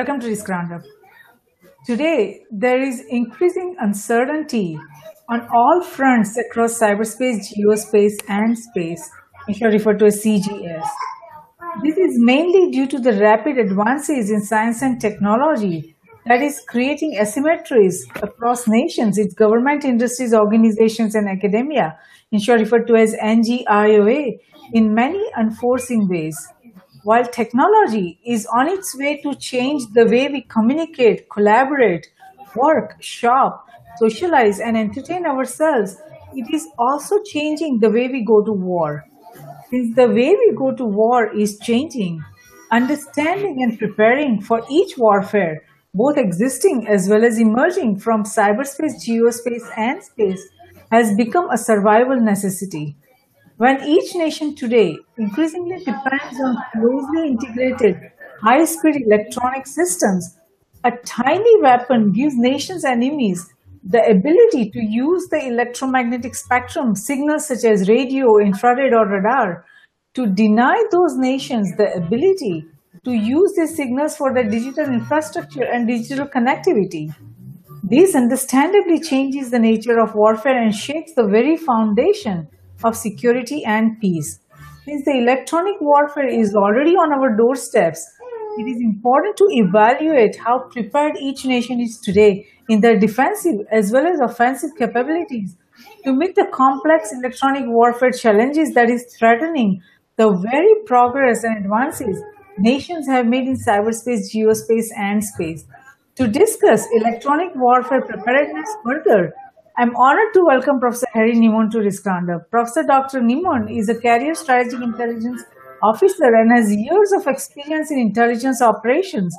Welcome to Risk Roundup. Today, there is increasing uncertainty on all fronts across cyberspace, geospace, and space, which are referred to as CGS. This is mainly due to the rapid advances in science and technology that is creating asymmetries across nations, its government, industries, organizations, and academia, which are referred to as NGIOA, in many unforeseen ways. While technology is on its way to change the way we communicate, collaborate, work, shop, socialize, and entertain ourselves, it is also changing the way we go to war. Since the way we go to war is changing, understanding and preparing for each warfare, both existing as well as emerging from cyberspace, geospace, and space, has become a survival necessity. When each nation today increasingly depends on closely integrated, high-speed electronic systems, a tiny weapon gives nations' enemies the ability to use the electromagnetic spectrum signals such as radio, infrared, or radar to deny those nations the ability to use these signals for their digital infrastructure and digital connectivity. This understandably changes the nature of warfare and shakes the very foundation of security and peace. Since the electronic warfare is already on our doorsteps, it is important to evaluate how prepared each nation is today in their defensive as well as offensive capabilities to meet the complex electronic warfare challenges that is threatening the very progress and advances nations have made in cyberspace, geospace, and space. To discuss electronic warfare preparedness further, I'm honored to welcome Professor Harry Nimon to Risk Roundup. Professor Dr. Nimon is a career strategic intelligence officer and has years of experience in intelligence operations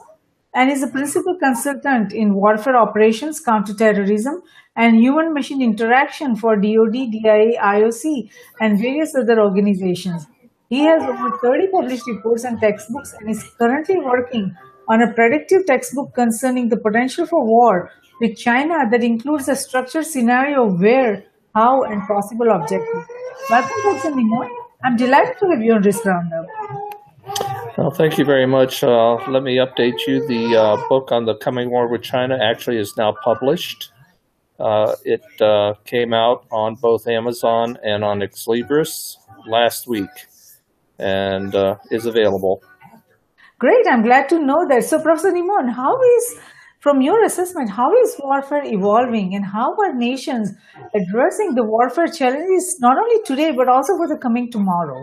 and is a principal consultant in warfare operations, counterterrorism, and human-machine interaction for DoD, DIA, IOC, and various other organizations. He has over 30 published reports and textbooks and is currently working on a predictive textbook concerning the potential for war with China that includes a structured scenario where, how, and possible objectives. Welcome, Dr. Nimon. I'm delighted to have you on Risk Roundup. Well, thank you very much. Let me update you. The book on the coming war with China actually is now published. It came out on both Amazon and on Ex Libris last week and is available. Great. I'm glad to know that. So, Professor Nimon, from your assessment, how is warfare evolving and how are nations addressing the warfare challenges not only today but also for the coming tomorrow?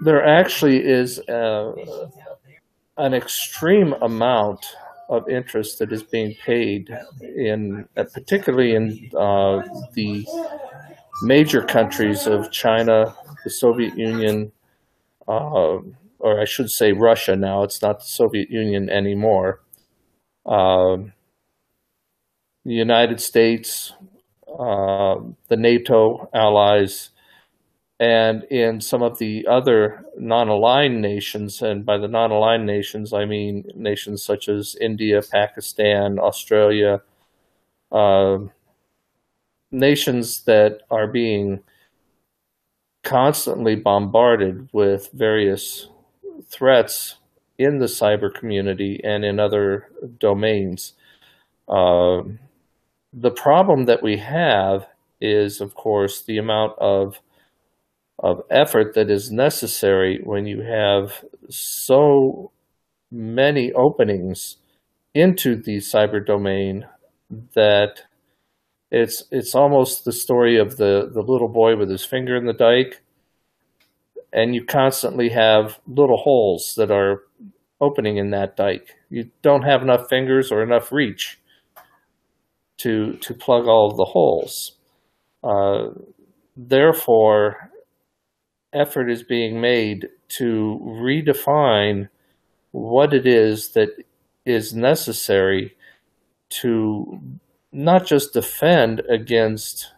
There actually is an extreme amount of interest that is being paid, particularly in the major countries of China, the Soviet Union, or I should say Russia now, it's not the Soviet Union anymore. The United States, the NATO allies, and in some of the other non-aligned nations, and by the non-aligned nations, I mean nations such as India, Pakistan, Australia, nations that are being constantly bombarded with various threats in the cyber community and in other domains. The problem that we have is, of course, the amount of effort that is necessary when you have so many openings into the cyber domain that it's almost the story of the little boy with his finger in the dike. And you constantly have little holes that are opening in that dike. You don't have enough fingers or enough reach to plug all of the holes. Therefore, effort is being made to redefine what it is that is necessary to not just defend against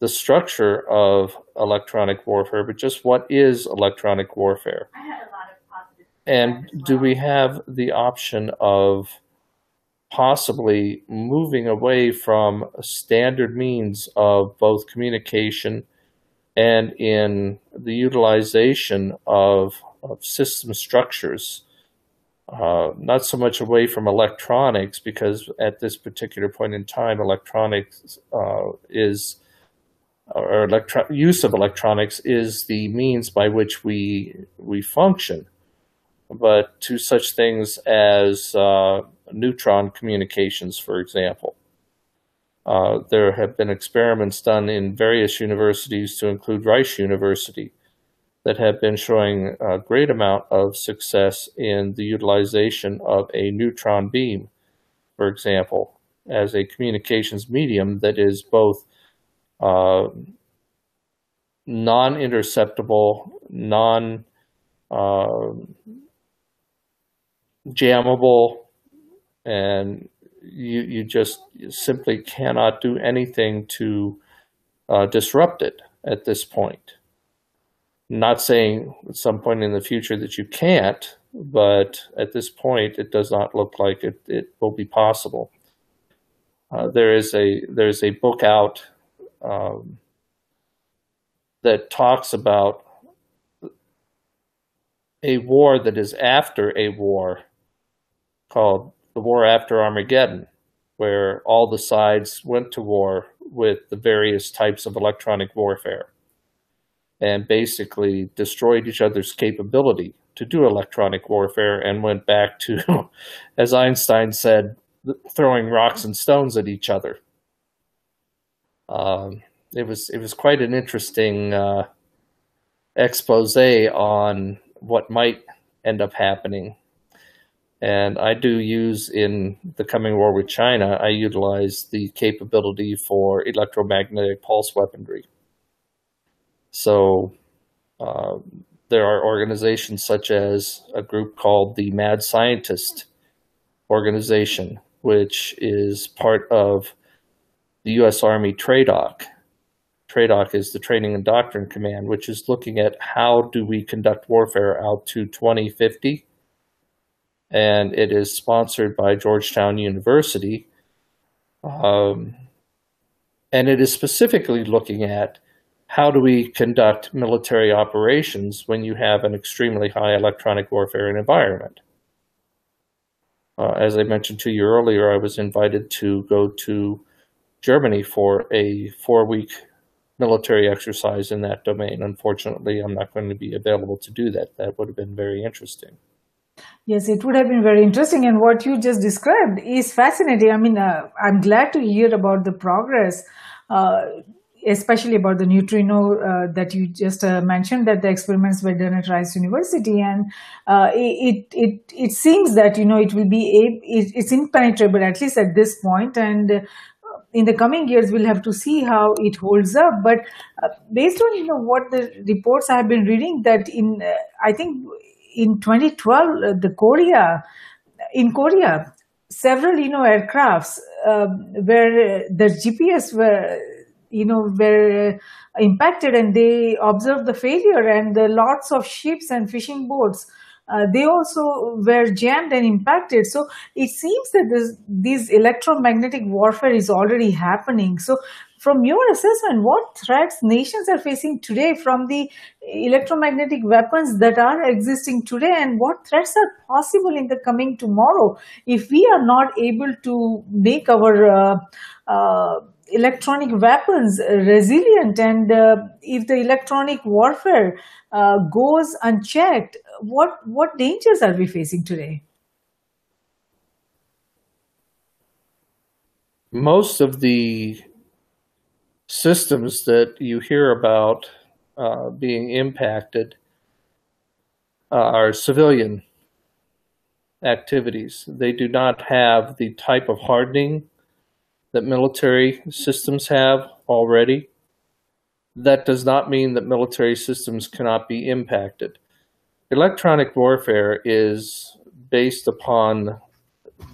the structure of electronic warfare, but just what is electronic warfare? And do we have the option of possibly moving away from standard means of both communication and in the utilization of of system structures, not so much away from electronics, because at this particular point in time, electronics use of electronics is the means by which we function, but to such things as neutron communications, for example. There have been experiments done in various universities, to include Rice University, that have been showing a great amount of success in the utilization of a neutron beam, for example, as a communications medium that is both non-interceptable, non-jammable, and you just simply cannot do anything to disrupt it at this point. Not saying at some point in the future that you can't, but at this point it does not look like it will be possible. There is a book out that talks about a war that is after a war, called the War After Armageddon, where all the sides went to war with the various types of electronic warfare and basically destroyed each other's capability to do electronic warfare, and went back to, as Einstein said, throwing rocks and stones at each other. It was quite an interesting expose on what might end up happening. And I do use, in the coming war with China, I utilize the capability for electromagnetic pulse weaponry. So there are organizations such as a group called the Mad Scientist Organization, which is part of the U.S. Army TRADOC. TRADOC is the Training and Doctrine Command, which is looking at how do we conduct warfare out to 2050. And it is sponsored by Georgetown University. And it is specifically looking at how do we conduct military operations when you have an extremely high electronic warfare environment. As I mentioned to you earlier, I was invited to go to Germany for a 4-week military exercise in that domain. Unfortunately, I'm not going to be available to do that. That would have been very interesting. Yes, it would have been very interesting, and what you just described is fascinating. I mean, I'm glad to hear about the progress, especially about the neutrino that you just mentioned, that the experiments were done at Rice University, and it seems that, you know, it will be it's impenetrable, at least at this point, and in the coming years, we'll have to see how it holds up. But based on, you know, what the reports I have been reading, that in I think in 2012, in Korea, several, you know, aircrafts where the GPS were, you know, were impacted, and they observed the failure, and the lots of ships and fishing boats, they also were jammed and impacted. So it seems that this electromagnetic warfare is already happening. So from your assessment, what threats nations are facing today from the electromagnetic weapons that are existing today, and what threats are possible in the coming tomorrow if we are not able to make our electronic weapons resilient, and if the electronic warfare goes unchecked, what dangers are we facing today? Most of the systems that you hear about being impacted are civilian activities. They do not have the type of hardening that military systems have already. That does not mean that military systems cannot be impacted. Electronic warfare is based upon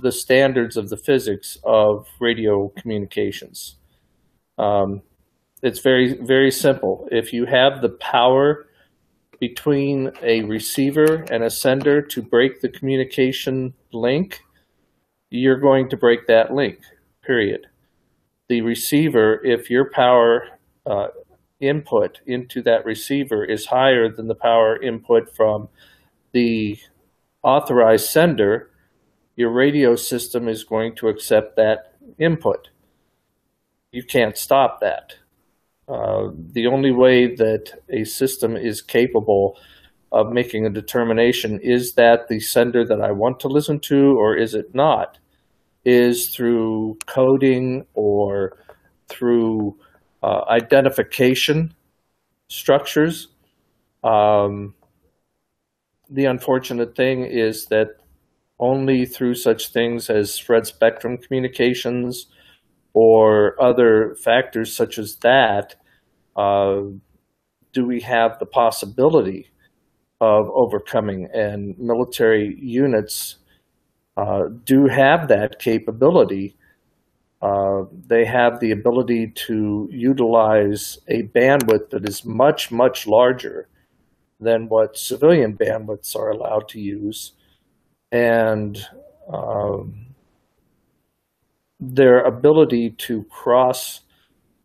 the standards of the physics of radio communications. It's very, very simple. If you have the power between a receiver and a sender to break the communication link, you're going to break that link, period. The receiver, if your power input into that receiver is higher than the power input from the authorized sender, your radio system is going to accept that input. You can't stop that. The only way that a system is capable of making a determination, is that the sender that I want to listen to or is it not, is through coding or through identification structures. The unfortunate thing is that only through such things as spread spectrum communications or other factors such as that do we have the possibility of overcoming, and military units do have that capability. They have the ability to utilize a bandwidth that is much, much larger than what civilian bandwidths are allowed to use. And their ability to cross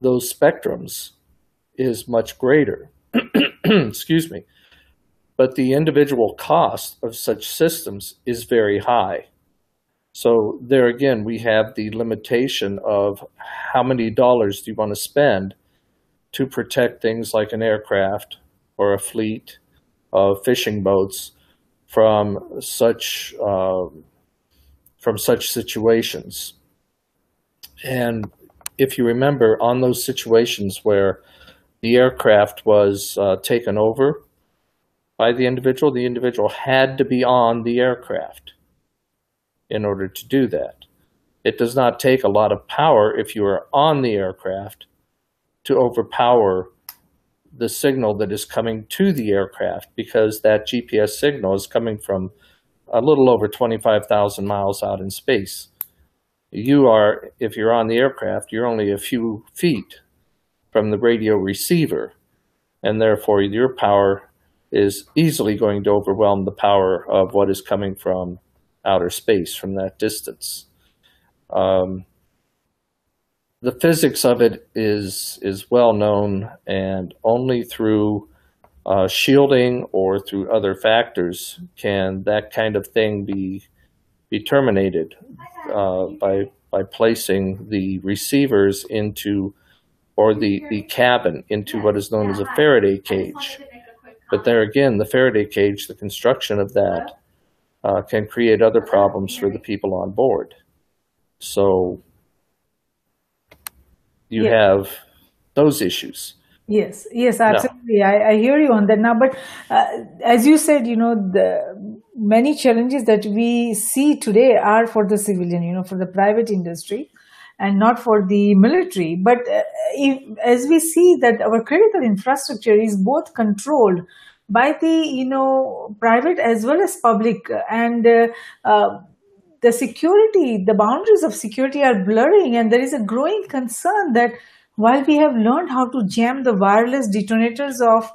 those spectrums is much greater. Excuse me. But the individual cost of such systems is very high. So there again, we have the limitation of how many dollars do you want to spend to protect things like an aircraft or a fleet of fishing boats from such situations. And if you remember, on those situations where the aircraft was taken over by the individual had to be on the aircraft in order to do that. It does not take a lot of power if you are on the aircraft to overpower the signal that is coming to the aircraft, because that GPS signal is coming from a little over 25,000 miles out in space. You are, if you're on the aircraft, you're only a few feet from the radio receiver, and therefore your power is easily going to overwhelm the power of what is coming from outer space from that distance. The physics of it is well known, and only through shielding or through other factors can that kind of thing be terminated by placing the receivers into, or the cabin into what is known as a Faraday cage. But there again, the Faraday cage, the construction of that can create other problems for the people on board. So you have those issues. Yes, yes, absolutely. No. I hear you on that now. But as you said, you know, the many challenges that we see today are for the civilian, you know, for the private industry, and not for the military. But if, as we see that our critical infrastructure is both controlled by the, you know, private as well as public, and the security, the boundaries of security are blurring, and there is a growing concern that while we have learned how to jam the wireless detonators of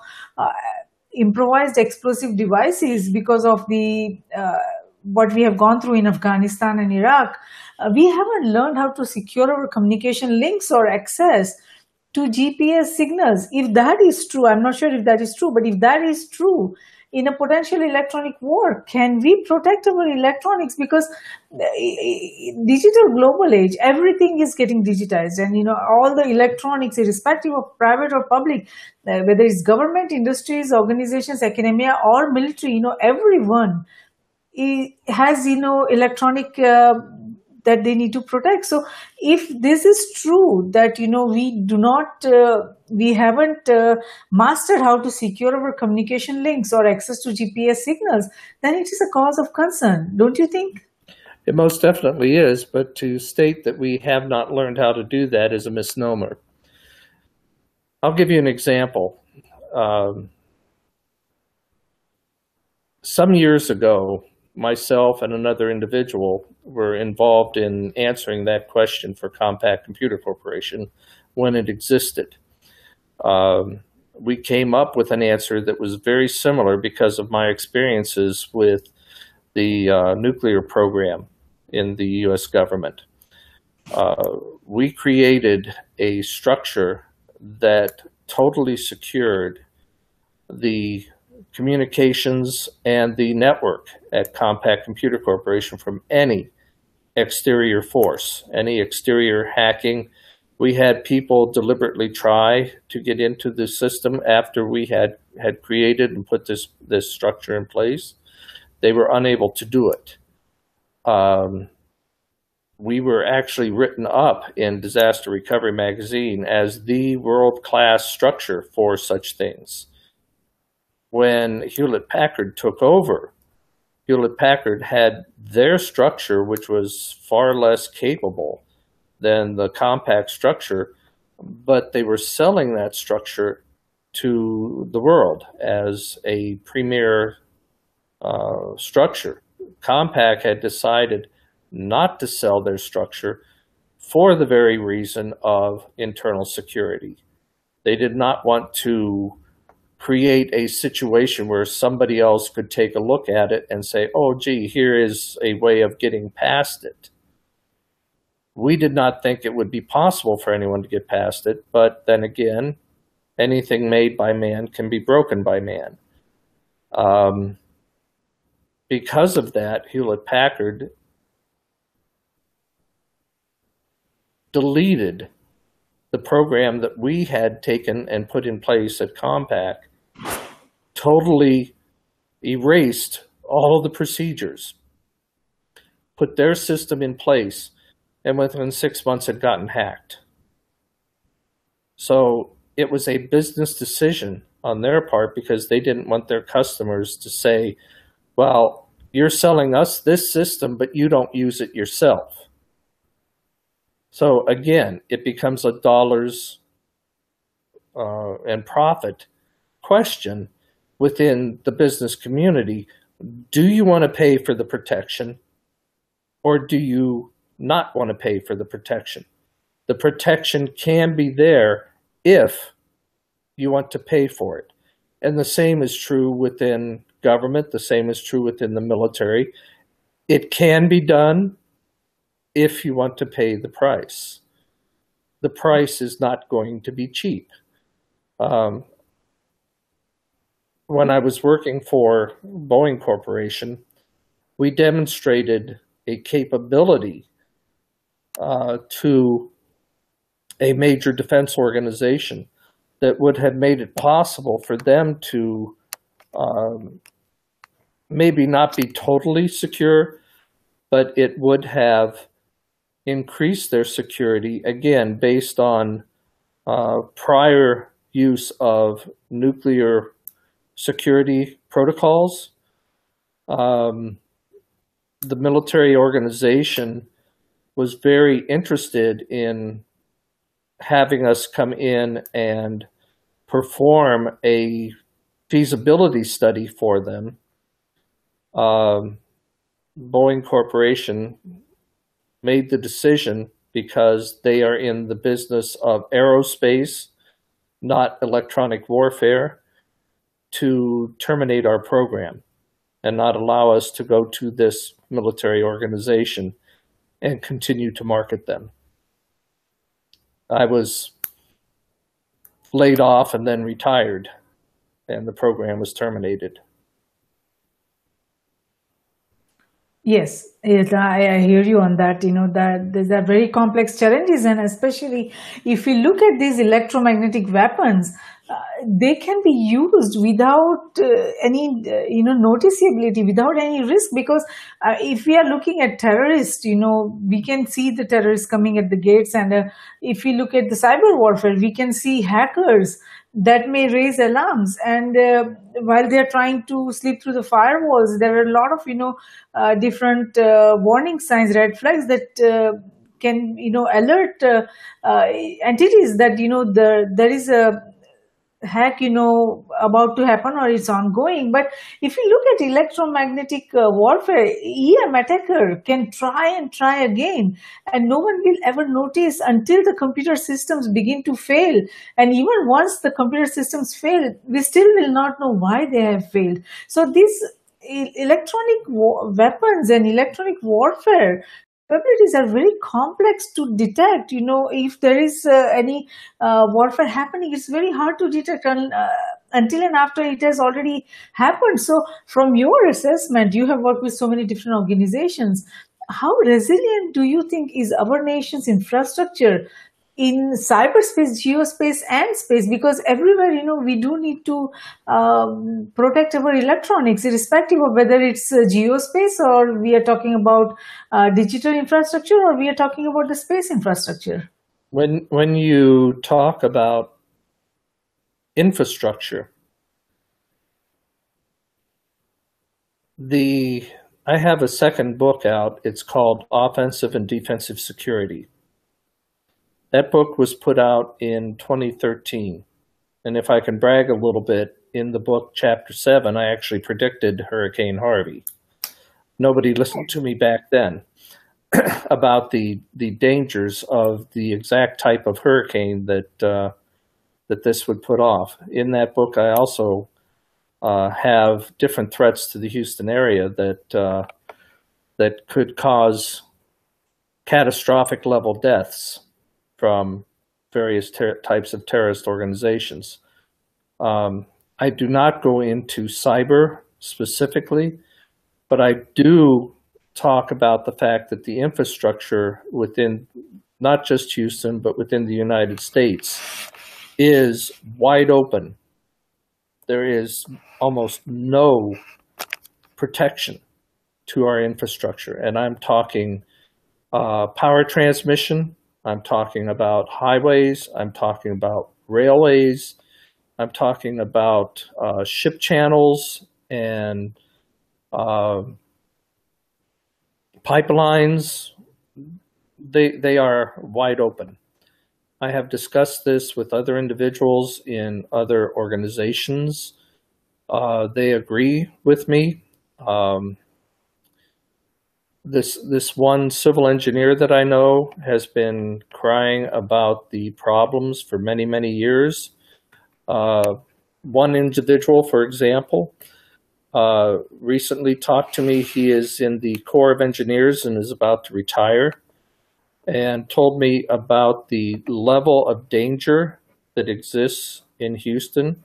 improvised explosive devices because of the what we have gone through in Afghanistan and Iraq, we haven't learned how to secure our communication links or access to GPS signals. If that is true, I'm not sure if that is true, but if that is true, in a potential electronic war, can we protect our electronics? Because digital global age, everything is getting digitized, and you know, all the electronics, irrespective of private or public, whether it's government, industries, organizations, academia, or military, you know, everyone has, you know, electronic that they need to protect. So if this is true that, you know, we do not, we haven't mastered how to secure our communication links or access to GPS signals, then it is a cause of concern, don't you think? It most definitely is, but to state that we have not learned how to do that is a misnomer. I'll give you an example. Some years ago, myself and another individual were involved in answering that question for Compaq Computer Corporation when it existed. We came up with an answer that was very similar because of my experiences with the nuclear program in the U.S. government. We created a structure that totally secured the communications, and the network at Compaq Computer Corporation from any exterior force, any exterior hacking. We had people deliberately try to get into the system after we had created and put this structure in place. They were unable to do it. We were actually written up in Disaster Recovery Magazine as the world-class structure for such things. When Hewlett-Packard took over, Hewlett-Packard had their structure, which was far less capable than the Compaq structure, but they were selling that structure to the world as a premier structure. Compaq had decided not to sell their structure for the very reason of internal security. They did not want to create a situation where somebody else could take a look at it and say, oh, gee, here is a way of getting past it. We did not think it would be possible for anyone to get past it, but then again, anything made by man can be broken by man. Because of that, Hewlett-Packard deleted the program that we had taken and put in place at Compaq, totally erased all the procedures, put their system in place, and within 6 months had gotten hacked. So it was a business decision on their part because they didn't want their customers to say, well, you're selling us this system, but you don't use it yourself. So again, it becomes a dollars and profit question within the business community. Do you want to pay for the protection, or do you not want to pay for the protection? The protection can be there if you want to pay for it. And the same is true within government. The same is true within the military. It can be done if you want to pay the price. The price is not going to be cheap. When I was working for Boeing Corporation, we demonstrated a capability to a major defense organization that would have made it possible for them to maybe not be totally secure, but it would have increase their security, again, based on prior use of nuclear security protocols. The military organization was very interested in having us come in and perform a feasibility study for them. Boeing Corporation made the decision because they are in the business of aerospace, not electronic warfare, to terminate our program and not allow us to go to this military organization and continue to market them. I was laid off and then retired, and the program was terminated. Yes, I hear you on that. You know, that these are very complex challenges, and especially if we look at these electromagnetic weapons, they can be used without any, noticeability, without any risk. Because if we are looking at terrorists, you know, we can see the terrorists coming at the gates, and if we look at the cyber warfare, we can see hackers that may raise alarms, and while they are trying to slip through the firewalls, there are a lot of different warning signs, red flags that can alert entities that there is a hack about to happen or it's ongoing. But if you look at electromagnetic warfare, EM attacker can try again, and no one will ever notice until the computer systems begin to fail. And even once the computer systems fail, we still will not know why they have failed. So these electronic weapons and electronic warfare capabilities are very complex to detect. If there is any warfare happening, it's very hard to detect until and after it has already happened. So from your assessment, you have worked with so many different organizations. How resilient do you think is our nation's infrastructure in cyberspace, geospace, and space? Because everywhere, you know, we do need to protect our electronics, irrespective of whether it's geospace or we are talking about digital infrastructure or we are talking about the space infrastructure. When you talk about infrastructure, I have a second book out. It's called Offensive and Defensive Security. That book was put out in 2013. And if I can brag a little bit, in the book, Chapter 7, I actually predicted Hurricane Harvey. Nobody listened to me back then about the dangers of the exact type of hurricane that, that this would put off. In that book, I also have different threats to the Houston area that, that could cause catastrophic level deaths from various types of terrorist organizations. I do not go into cyber specifically, but I do talk about the fact that the infrastructure within not just Houston, but within the United States is wide open. There is almost no protection to our infrastructure. And I'm talking power transmission, I'm talking about highways, I'm talking about railways, I'm talking about ship channels and pipelines. They are wide open. I have discussed this with other individuals in other organizations. They agree with me. This one civil engineer that I know has been crying about the problems for many, many years. One individual, for example, recently talked to me. He is in the Corps of Engineers and is about to retire, and told me about the level of danger that exists in Houston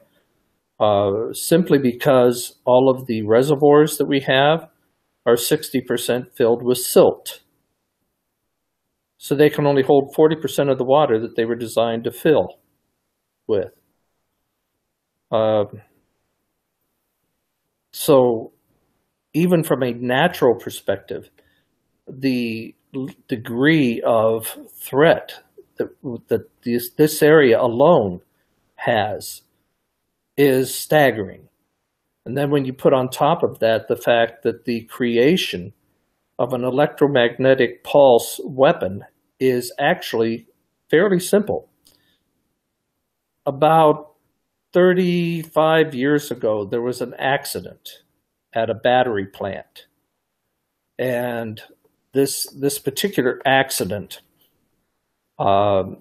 simply because all of the reservoirs that we have are 60% filled with silt. So they can only hold 40% of the water that they were designed to fill with. So even from a natural perspective, the degree of threat that this area alone has is staggering. And then when you put on top of that the fact that the creation of an electromagnetic pulse weapon is actually fairly simple. About 35 years ago, there was an accident at a battery plant. And this particular accident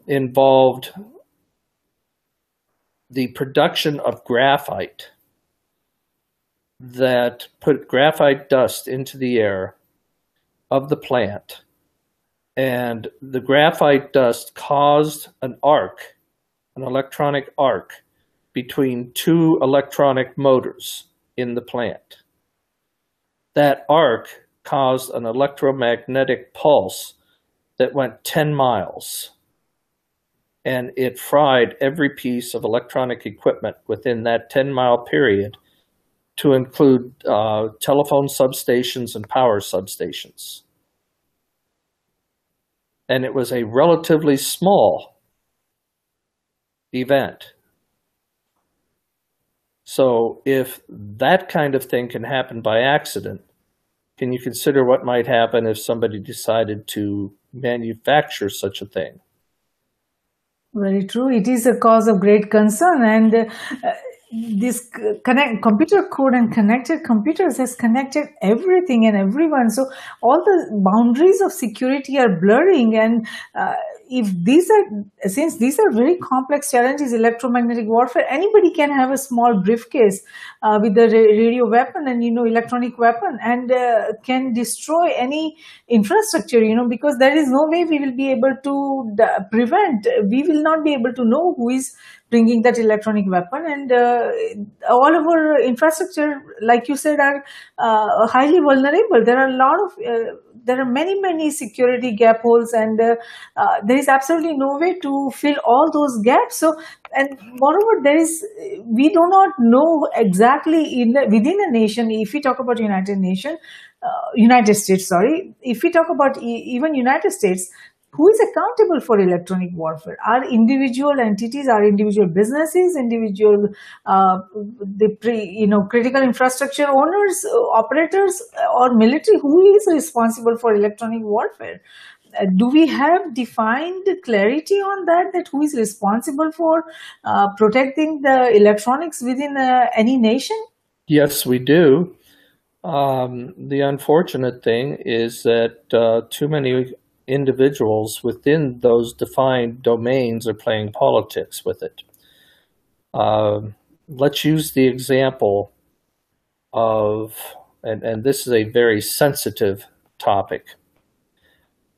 involved the production of graphite that put graphite dust into the air of the plant, and the graphite dust caused an arc, an electronic arc, between two electronic motors in the plant. That arc caused an electromagnetic pulse that went 10 miles, and it fried every piece of electronic equipment within that 10-mile period, to include telephone substations and power substations. And it was a relatively small event. So if that kind of thing can happen by accident, can you consider what might happen if somebody decided to manufacture such a thing? Very true. It is a cause of great concern. And this computer code and connected computers has connected everything and everyone. So all the boundaries of security are blurring. And since these are very complex challenges, electromagnetic warfare, anybody can have a small briefcase with a radio weapon and, you know, electronic weapon, and can destroy any infrastructure, you know, because there is no way we will be able to prevent. We will not be able to know who is bringing that electronic weapon. And all of our infrastructure, like you said, are highly vulnerable. There are a lot of, there are many security gap holes, and there is absolutely no way to fill all those gaps. So, and moreover, there is, we do not know exactly within a nation, if we talk about United States, if we talk about even United States, who is accountable for electronic warfare? Are individual entities, are individual businesses, individual critical infrastructure owners, operators, or military? Who is responsible for electronic warfare? Do we have defined clarity on that, that who is responsible for protecting the electronics within any nation? Yes, we do. The unfortunate thing is that too many individuals within those defined domains are playing politics with it. Let's use the example of, and this is a very sensitive topic,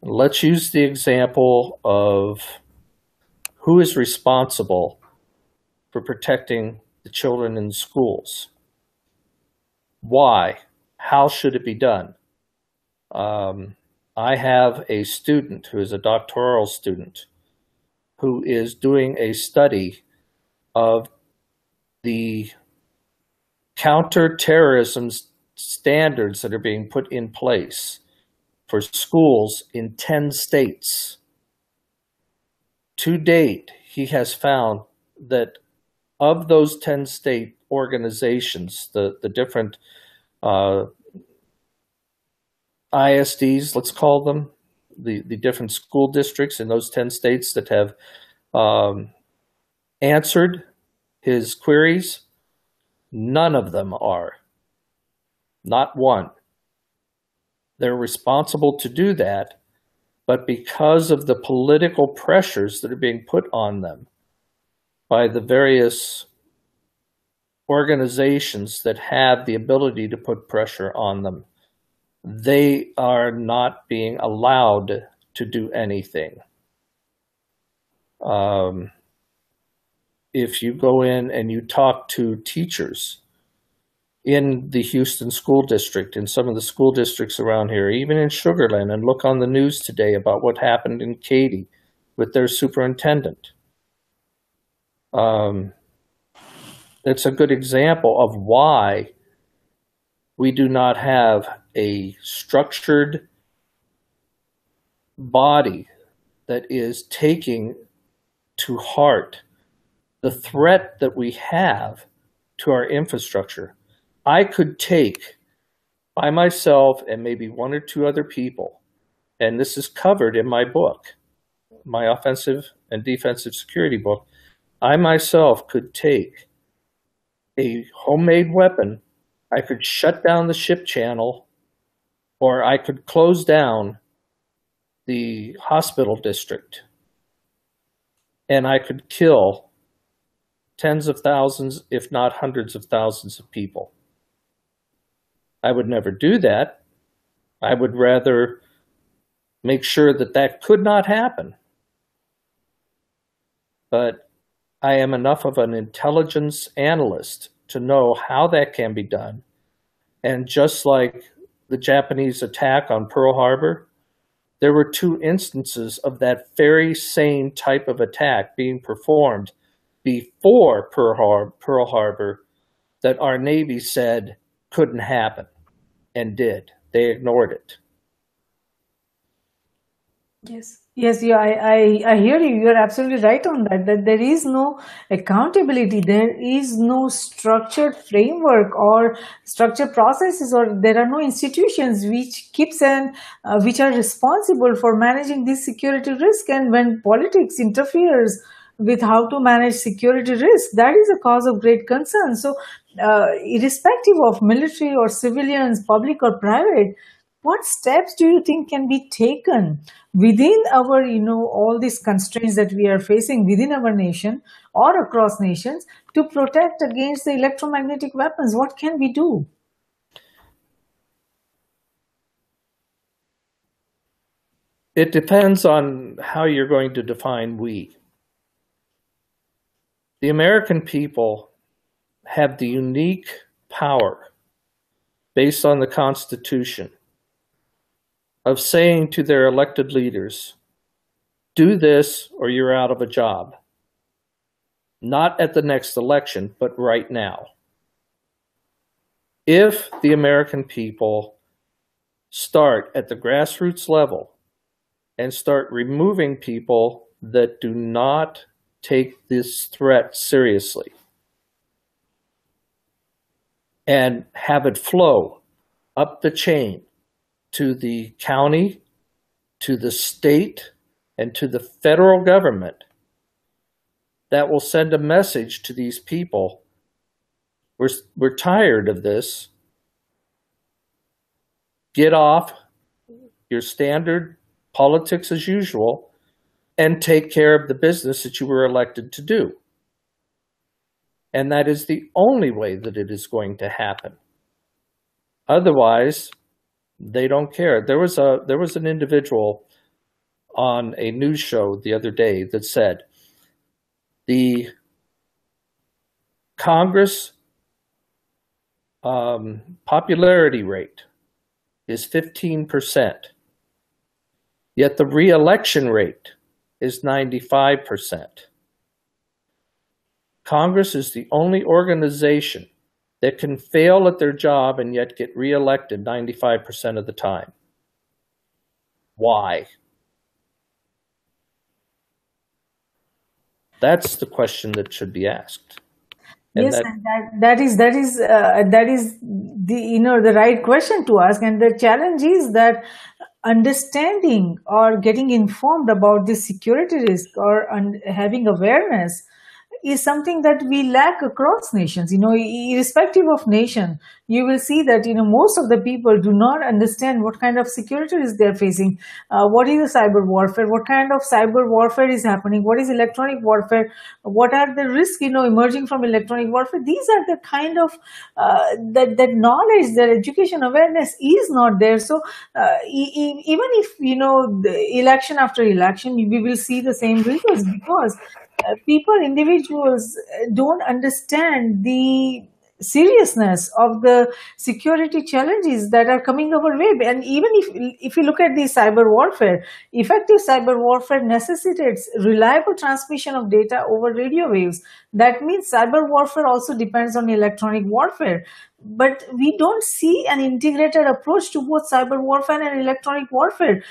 let's use the example of who is responsible for protecting the children in schools. Why? How should it be done? I have a student who is a doctoral student who is doing a study of the counterterrorism standards that are being put in place for schools in 10 states. To date, he has found that of those 10 state organizations, the different ISDs, let's call them, the different school districts in those 10 states that have answered his queries, none of them are. Not one. They're responsible to do that, but because of the political pressures that are being put on them by the various organizations that have the ability to put pressure on them, they are not being allowed to do anything. If you go in and you talk to teachers in the Houston school district, in some of the school districts around here, even in Sugar Land, and look on the news today about what happened in Katy with their superintendent. It's a good example of why we do not have a structured body that is taking to heart the threat that we have to our infrastructure. I could take by myself and maybe one or two other people, and this is covered in my book, my offensive and defensive security book, I myself could take a homemade weapon, I could shut down the ship channel, or I could close down the hospital district, and I could kill tens of thousands, if not hundreds of thousands of people. I would never do that. I would rather make sure that that could not happen. But I am enough of an intelligence analyst to know how that can be done. And just like the Japanese attack on Pearl Harbor, there were two instances of that very same type of attack being performed before Pearl Harbor that our Navy said couldn't happen, and did. They ignored it. Yes. Yes, yeah, I hear you. You're absolutely right on that, that there is no accountability. There is no structured framework or structured processes, or there are no institutions which keeps and which are responsible for managing this security risk. And when politics interferes with how to manage security risk, that is a cause of great concern. So irrespective of military or civilians, public or private, what steps do you think can be taken within our, all these constraints that we are facing within our nation or across nations to protect against the electromagnetic weapons? What can we do? It depends on how you're going to define we. The American people have the unique power, based on the Constitution, of saying to their elected leaders, do this or you're out of a job. Not at the next election, but right now. If the American people start at the grassroots level and start removing people that do not take this threat seriously and have it flow up the chain to the county, to the state, and to the federal government, that will send a message to these people. We're tired of this. Get off your standard politics as usual and take care of the business that you were elected to do. And that is the only way that it is going to happen. Otherwise, they don't care. There was an individual on a news show the other day that said, the Congress popularity rate is 15%, yet the re-election rate is 95%. Congress is the only organization that can fail at their job and yet get re-elected 95% of the time. Why? That's the question that should be asked. And yes, that is the the right question to ask. And the challenge is that understanding or getting informed about the security risk or having awareness is something that we lack across nations. Irrespective of nation, you will see that most of the people do not understand what kind of security risk they're facing. What is the cyber warfare? What kind of cyber warfare is happening? What is electronic warfare? What are the risks emerging from electronic warfare? These are the kind of that knowledge, that education awareness is not there. So even if the election after election we will see the same results, because people, individuals don't understand the seriousness of the security challenges that are coming our way. And even if you look at the cyber warfare, effective cyber warfare necessitates reliable transmission of data over radio waves. That means cyber warfare also depends on electronic warfare. But we don't see an integrated approach to both cyber warfare and electronic warfare.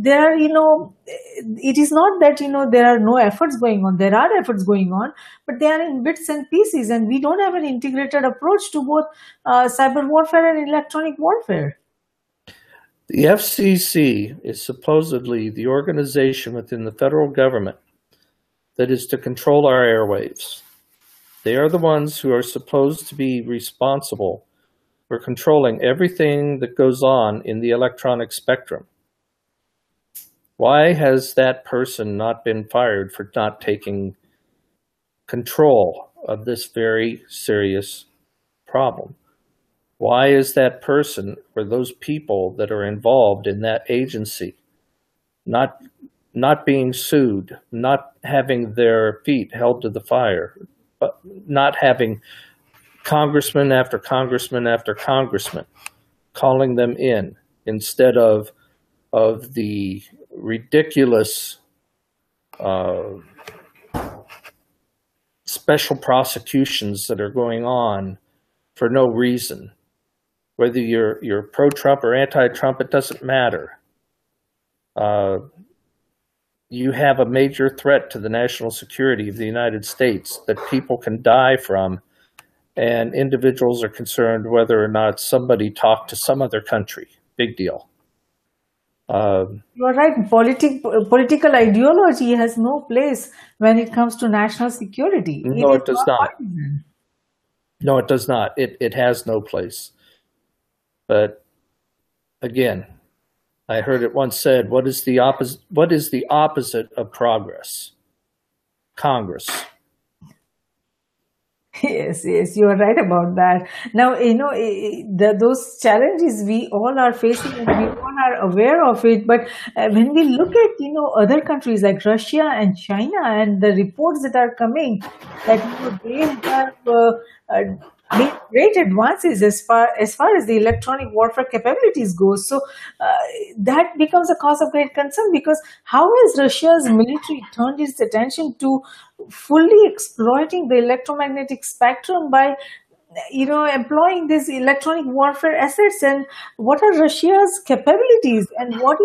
There are, it is not that, there are no efforts going on. There are efforts going on, but they are in bits and pieces, and we don't have an integrated approach to both cyber warfare and electronic warfare. The FCC is supposedly the organization within the federal government that is to control our airwaves. They are the ones who are supposed to be responsible for controlling everything that goes on in the electronic spectrum. Why has that person not been fired for not taking control of this very serious problem? Why is that person or those people that are involved in that agency not being sued, not having their feet held to the fire, not having congressman after congressman after congressman calling them in instead of the ridiculous special prosecutions that are going on for no reason? Whether you're pro-Trump or anti-Trump, it doesn't matter. You have a major threat to the national security of the United States that people can die from, and individuals are concerned whether or not somebody talked to some other country. Big deal. You are right. Political ideology has no place when it comes to national security. No, it does not. No, it does not. It has no place. But again, I heard it once said, what is the opposite of progress? Congress. Yes, you are right about that. Now, those challenges we all are facing and we all are aware of it. But when we look at, other countries like Russia and China and the reports that are coming, that they have made great advances as far as the electronic warfare capabilities go. So that becomes a cause of great concern, because how has Russia's military turned its attention to fully exploiting the electromagnetic spectrum by employing these electronic warfare assets? And what are Russia's capabilities, and what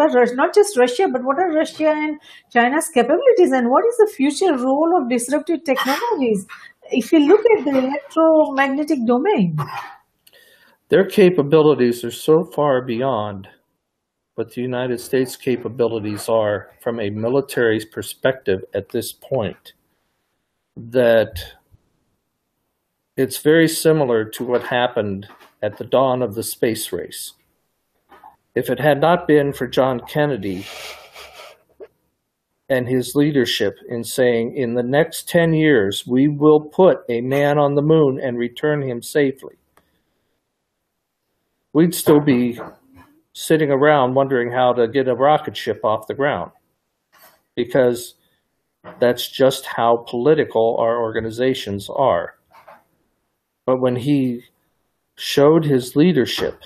are Russia and China's capabilities, and what is the future role of disruptive technologies if you look at the electromagnetic domain? Their capabilities are so far beyond what the United States capabilities are from a military's perspective at this point, that it's very similar to what happened at the dawn of the space race. If it had not been for John Kennedy and his leadership in saying, in the next 10 years, we will put a man on the moon and return him safely, we'd still be sitting around wondering how to get a rocket ship off the ground, because that's just how political our organizations are. But when he showed his leadership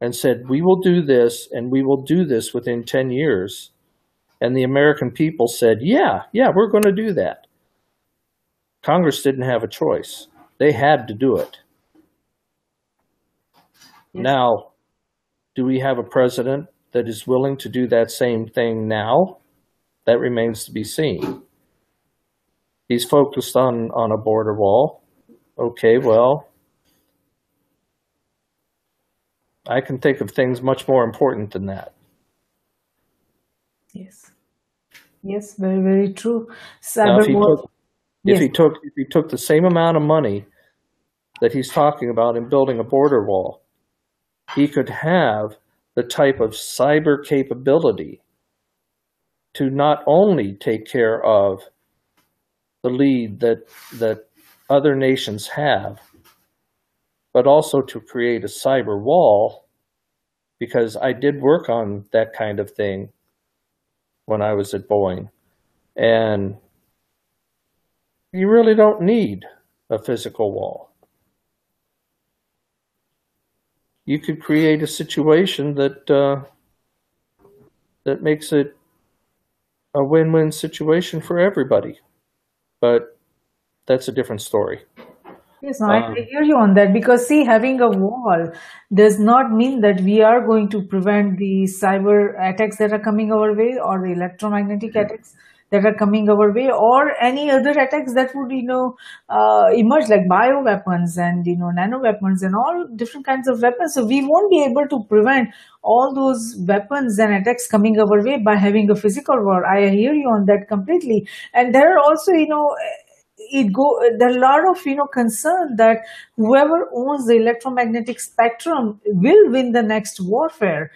and said, we will do this, and we will do this within 10 years, and the American people said, yeah, we're going to do that. Congress didn't have a choice. They had to do it. Yes. Now, do we have a president that is willing to do that same thing now? That remains to be seen. He's focused on a border wall. Okay, well, I can think of things much more important than that. Yes, very, very true. Now, if he took the same amount of money that he's talking about in building a border wall, he could have the type of cyber capability to not only take care of the lead that other nations have, but also to create a cyber wall, because I did work on that kind of thing when I was at Boeing. And you really don't need a physical wall. You could create a situation that makes it a win-win situation for everybody. But that's a different story. Yes, I hear you on that, because see, having a wall does not mean that we are going to prevent the cyber attacks that are coming our way, or the electromagnetic attacks that are coming our way, or any other attacks that would, emerge, like bioweapons and, nanoweapons and all different kinds of weapons. So we won't be able to prevent all those weapons and attacks coming our way by having a physical war. I hear you on that completely. And there are also, there are a lot of concern that whoever owns the electromagnetic spectrum will win the next warfare.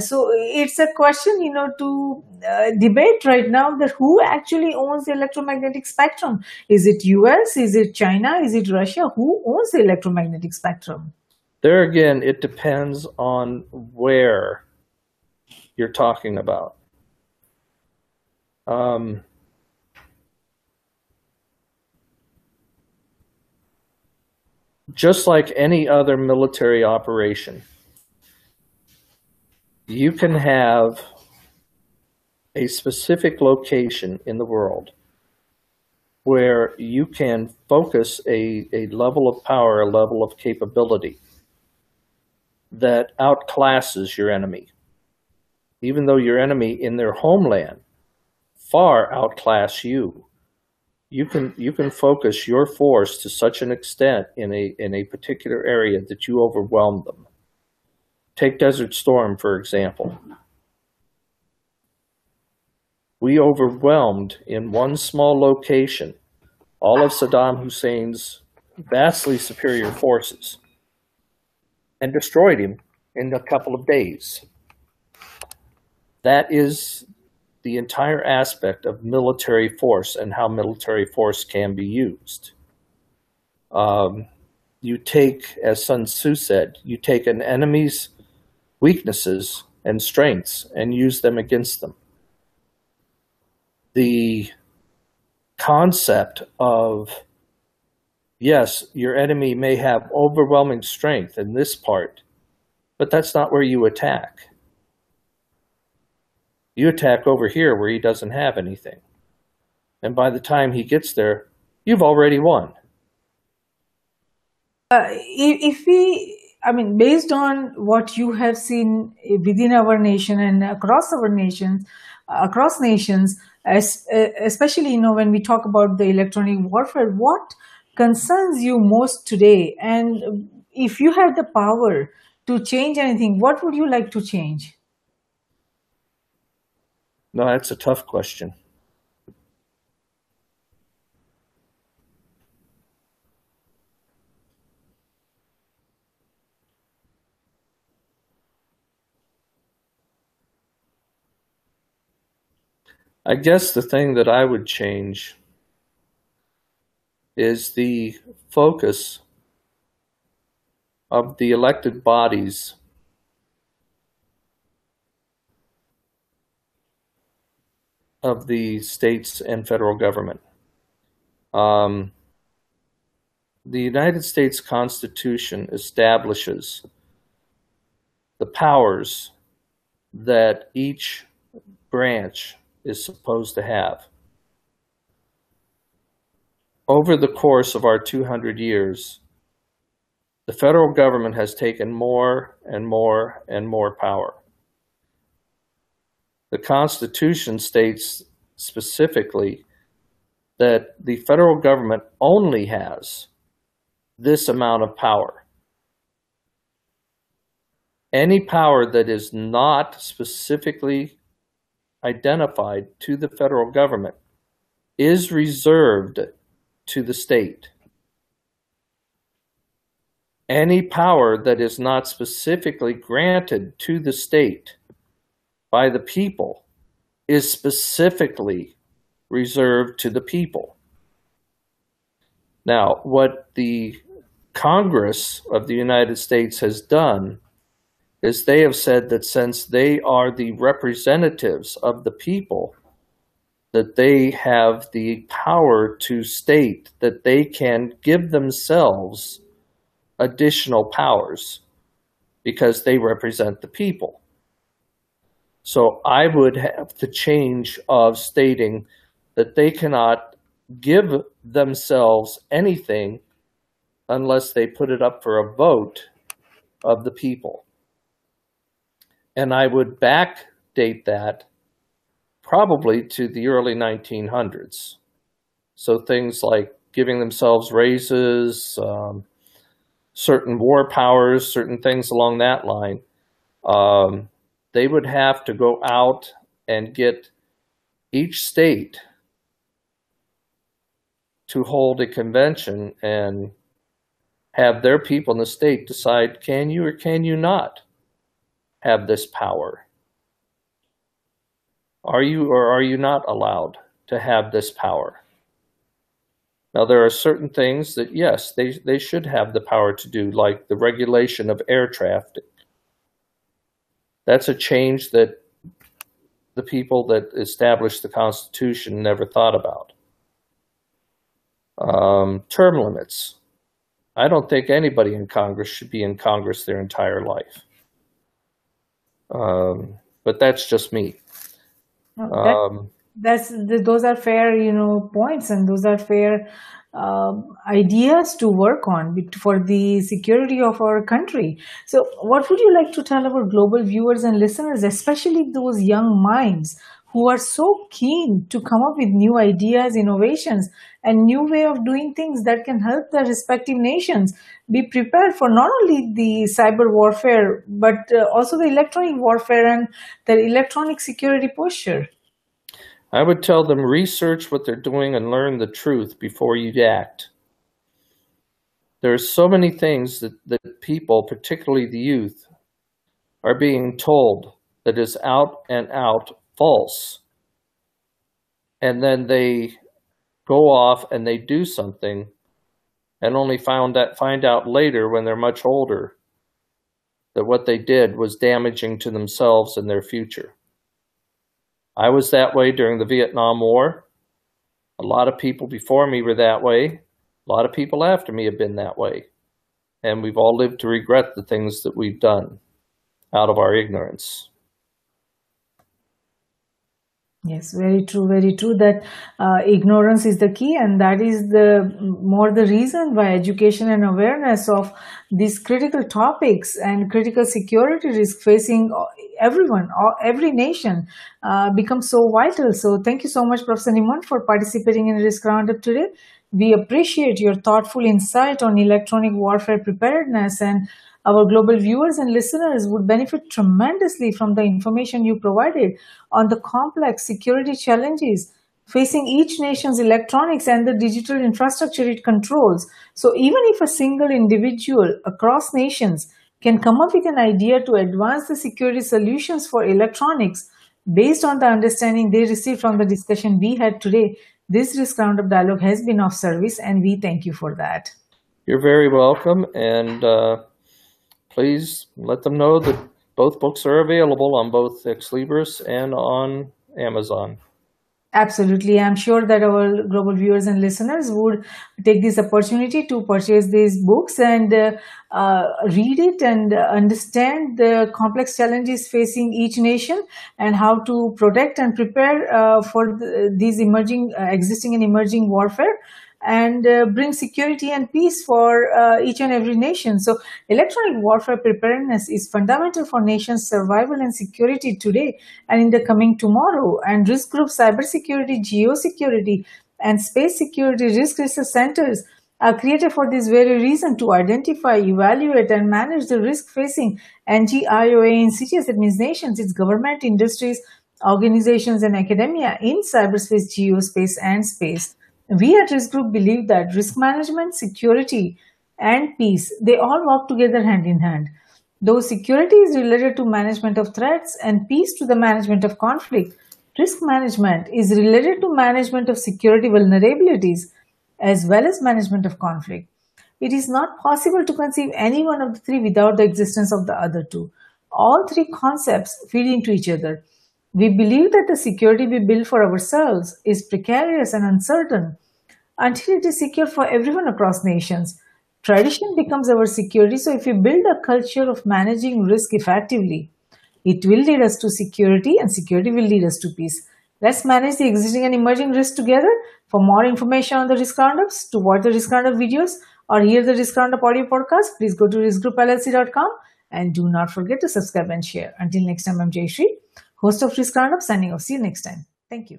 So it's a question to debate right now, that who actually owns the electromagnetic spectrum. Is it US? Is it China? Is it Russia? Who owns the electromagnetic spectrum? There again, it depends on where you're talking about. Just like any other military operation, you can have a specific location in the world where you can focus a level of power, a level of capability that outclasses your enemy, even though your enemy in their homeland far outclass you. You can focus your force to such an extent in a particular area that you overwhelm them. Take Desert Storm, for example. We overwhelmed in one small location all of Saddam Hussein's vastly superior forces and destroyed him in a couple of days. That is the entire aspect of military force and how military force can be used. You take, as Sun Tzu said, you take an enemy's weaknesses and strengths and use them against them. The concept of, yes, your enemy may have overwhelming strength in this part, but that's not where you attack. You attack over here where he doesn't have anything. And by the time he gets there, you've already won. If we, I mean, based on what you have seen within our nation and across our nations, especially, you know, when we talk about the electronic warfare, what concerns you most today? And if you had the power to change anything, what would you like to change? No, that's a tough question. I guess the thing that I would change is the focus of the elected bodies of the states and federal government. The United States Constitution establishes the powers that each branch is supposed to have. Over the course of our 200 years, the federal government has taken more and more and more power. The Constitution states specifically that the federal government only has this amount of power. Any power that is not specifically identified to the federal government is reserved to the state. Any power that is not specifically granted to the state by the people is specifically reserved to the people. Now, what the Congress of the United States has done is they have said that since they are the representatives of the people, that they have the power to state that they can give themselves additional powers because they represent the people. So I would have the change of stating that they cannot give themselves anything unless they put it up for a vote of the people. And I would backdate that probably to the early 1900s. So things like giving themselves raises, certain war powers, certain things along that line. They would have to go out and get each state to hold a convention and have their people in the state decide, can you or can you not have this power? Are you or are you not allowed to have this power? Now, there are certain things that, yes, they should have the power to do, like the regulation of air traffic. That's a change that the people that established the Constitution never thought about. Term limits. I don't think anybody in Congress should be in Congress their entire life. But that's just me. Those are fair, you know, points, and those are fair ideas to work on for the security of our country. So what would you like to tell our global viewers and listeners, especially those young minds who are so keen to come up with new ideas, innovations, and new way of doing things that can help their respective nations be prepared for not only the cyber warfare, but also the electronic warfare and their electronic security posture? I would tell them, research what they're doing and learn the truth before you act. There are so many things that people, particularly the youth, are being told that is out and out false, and then they go off and they do something and only find out later when they're much older that what they did was damaging to themselves and their future. I was that way during the Vietnam War. A lot of people before me were that way. A lot of people after me have been that way. And we've all lived to regret the things that we've done out of our ignorance. Yes, very true that ignorance is the key, and that is the more the reason why education and awareness of these critical topics and critical security risk facing everyone, every nation becomes so vital. So thank you so much, Professor Nimon, for participating in Risk Roundup today. We appreciate your thoughtful insight on electronic warfare preparedness, and our global viewers and listeners would benefit tremendously from the information you provided on the complex security challenges facing each nation's electronics and the digital infrastructure it controls. So even if a single individual across nations can come up with an idea to advance the security solutions for electronics based on the understanding they received from the discussion we had today, this Risk Roundup dialogue has been of service, and we thank you for that. You're very welcome, and please let them know that both books are available on both Ex Libris and on Amazon. Absolutely. I'm sure that our global viewers and listeners would take this opportunity to purchase these books and read it and understand the complex challenges facing each nation and how to protect and prepare for these existing and emerging warfare, and bring security and peace for each and every nation. So electronic warfare preparedness is fundamental for nations' survival and security today and in the coming tomorrow. And Risk Group cybersecurity, geosecurity, and space security risk research centers are created for this very reason, to identify, evaluate, and manage the risk facing NGIOA entities, that means nations, its government, industries, organizations, and academia in cyberspace, geospace, and space. We at Risk Group believe that risk management, security, and peace, they all work together hand in hand. Though security is related to management of threats and peace to the management of conflict, risk management is related to management of security vulnerabilities as well as management of conflict. It is not possible to conceive any one of the three without the existence of the other two. All three concepts feed into each other. We believe that the security we build for ourselves is precarious and uncertain until it is secure for everyone across nations. Tradition becomes our security, so if we build a culture of managing risk effectively, it will lead us to security, and security will lead us to peace. Let's manage the existing and emerging risks together. For more information on the Risk Roundups, to watch the Risk Roundup videos, or hear the Risk Roundup audio podcast, please go to riskgroupllc.com, and do not forget to subscribe and share. Until next time, I'm Jay Shree, host of Risk Roundup, signing off. See you next time. Thank you.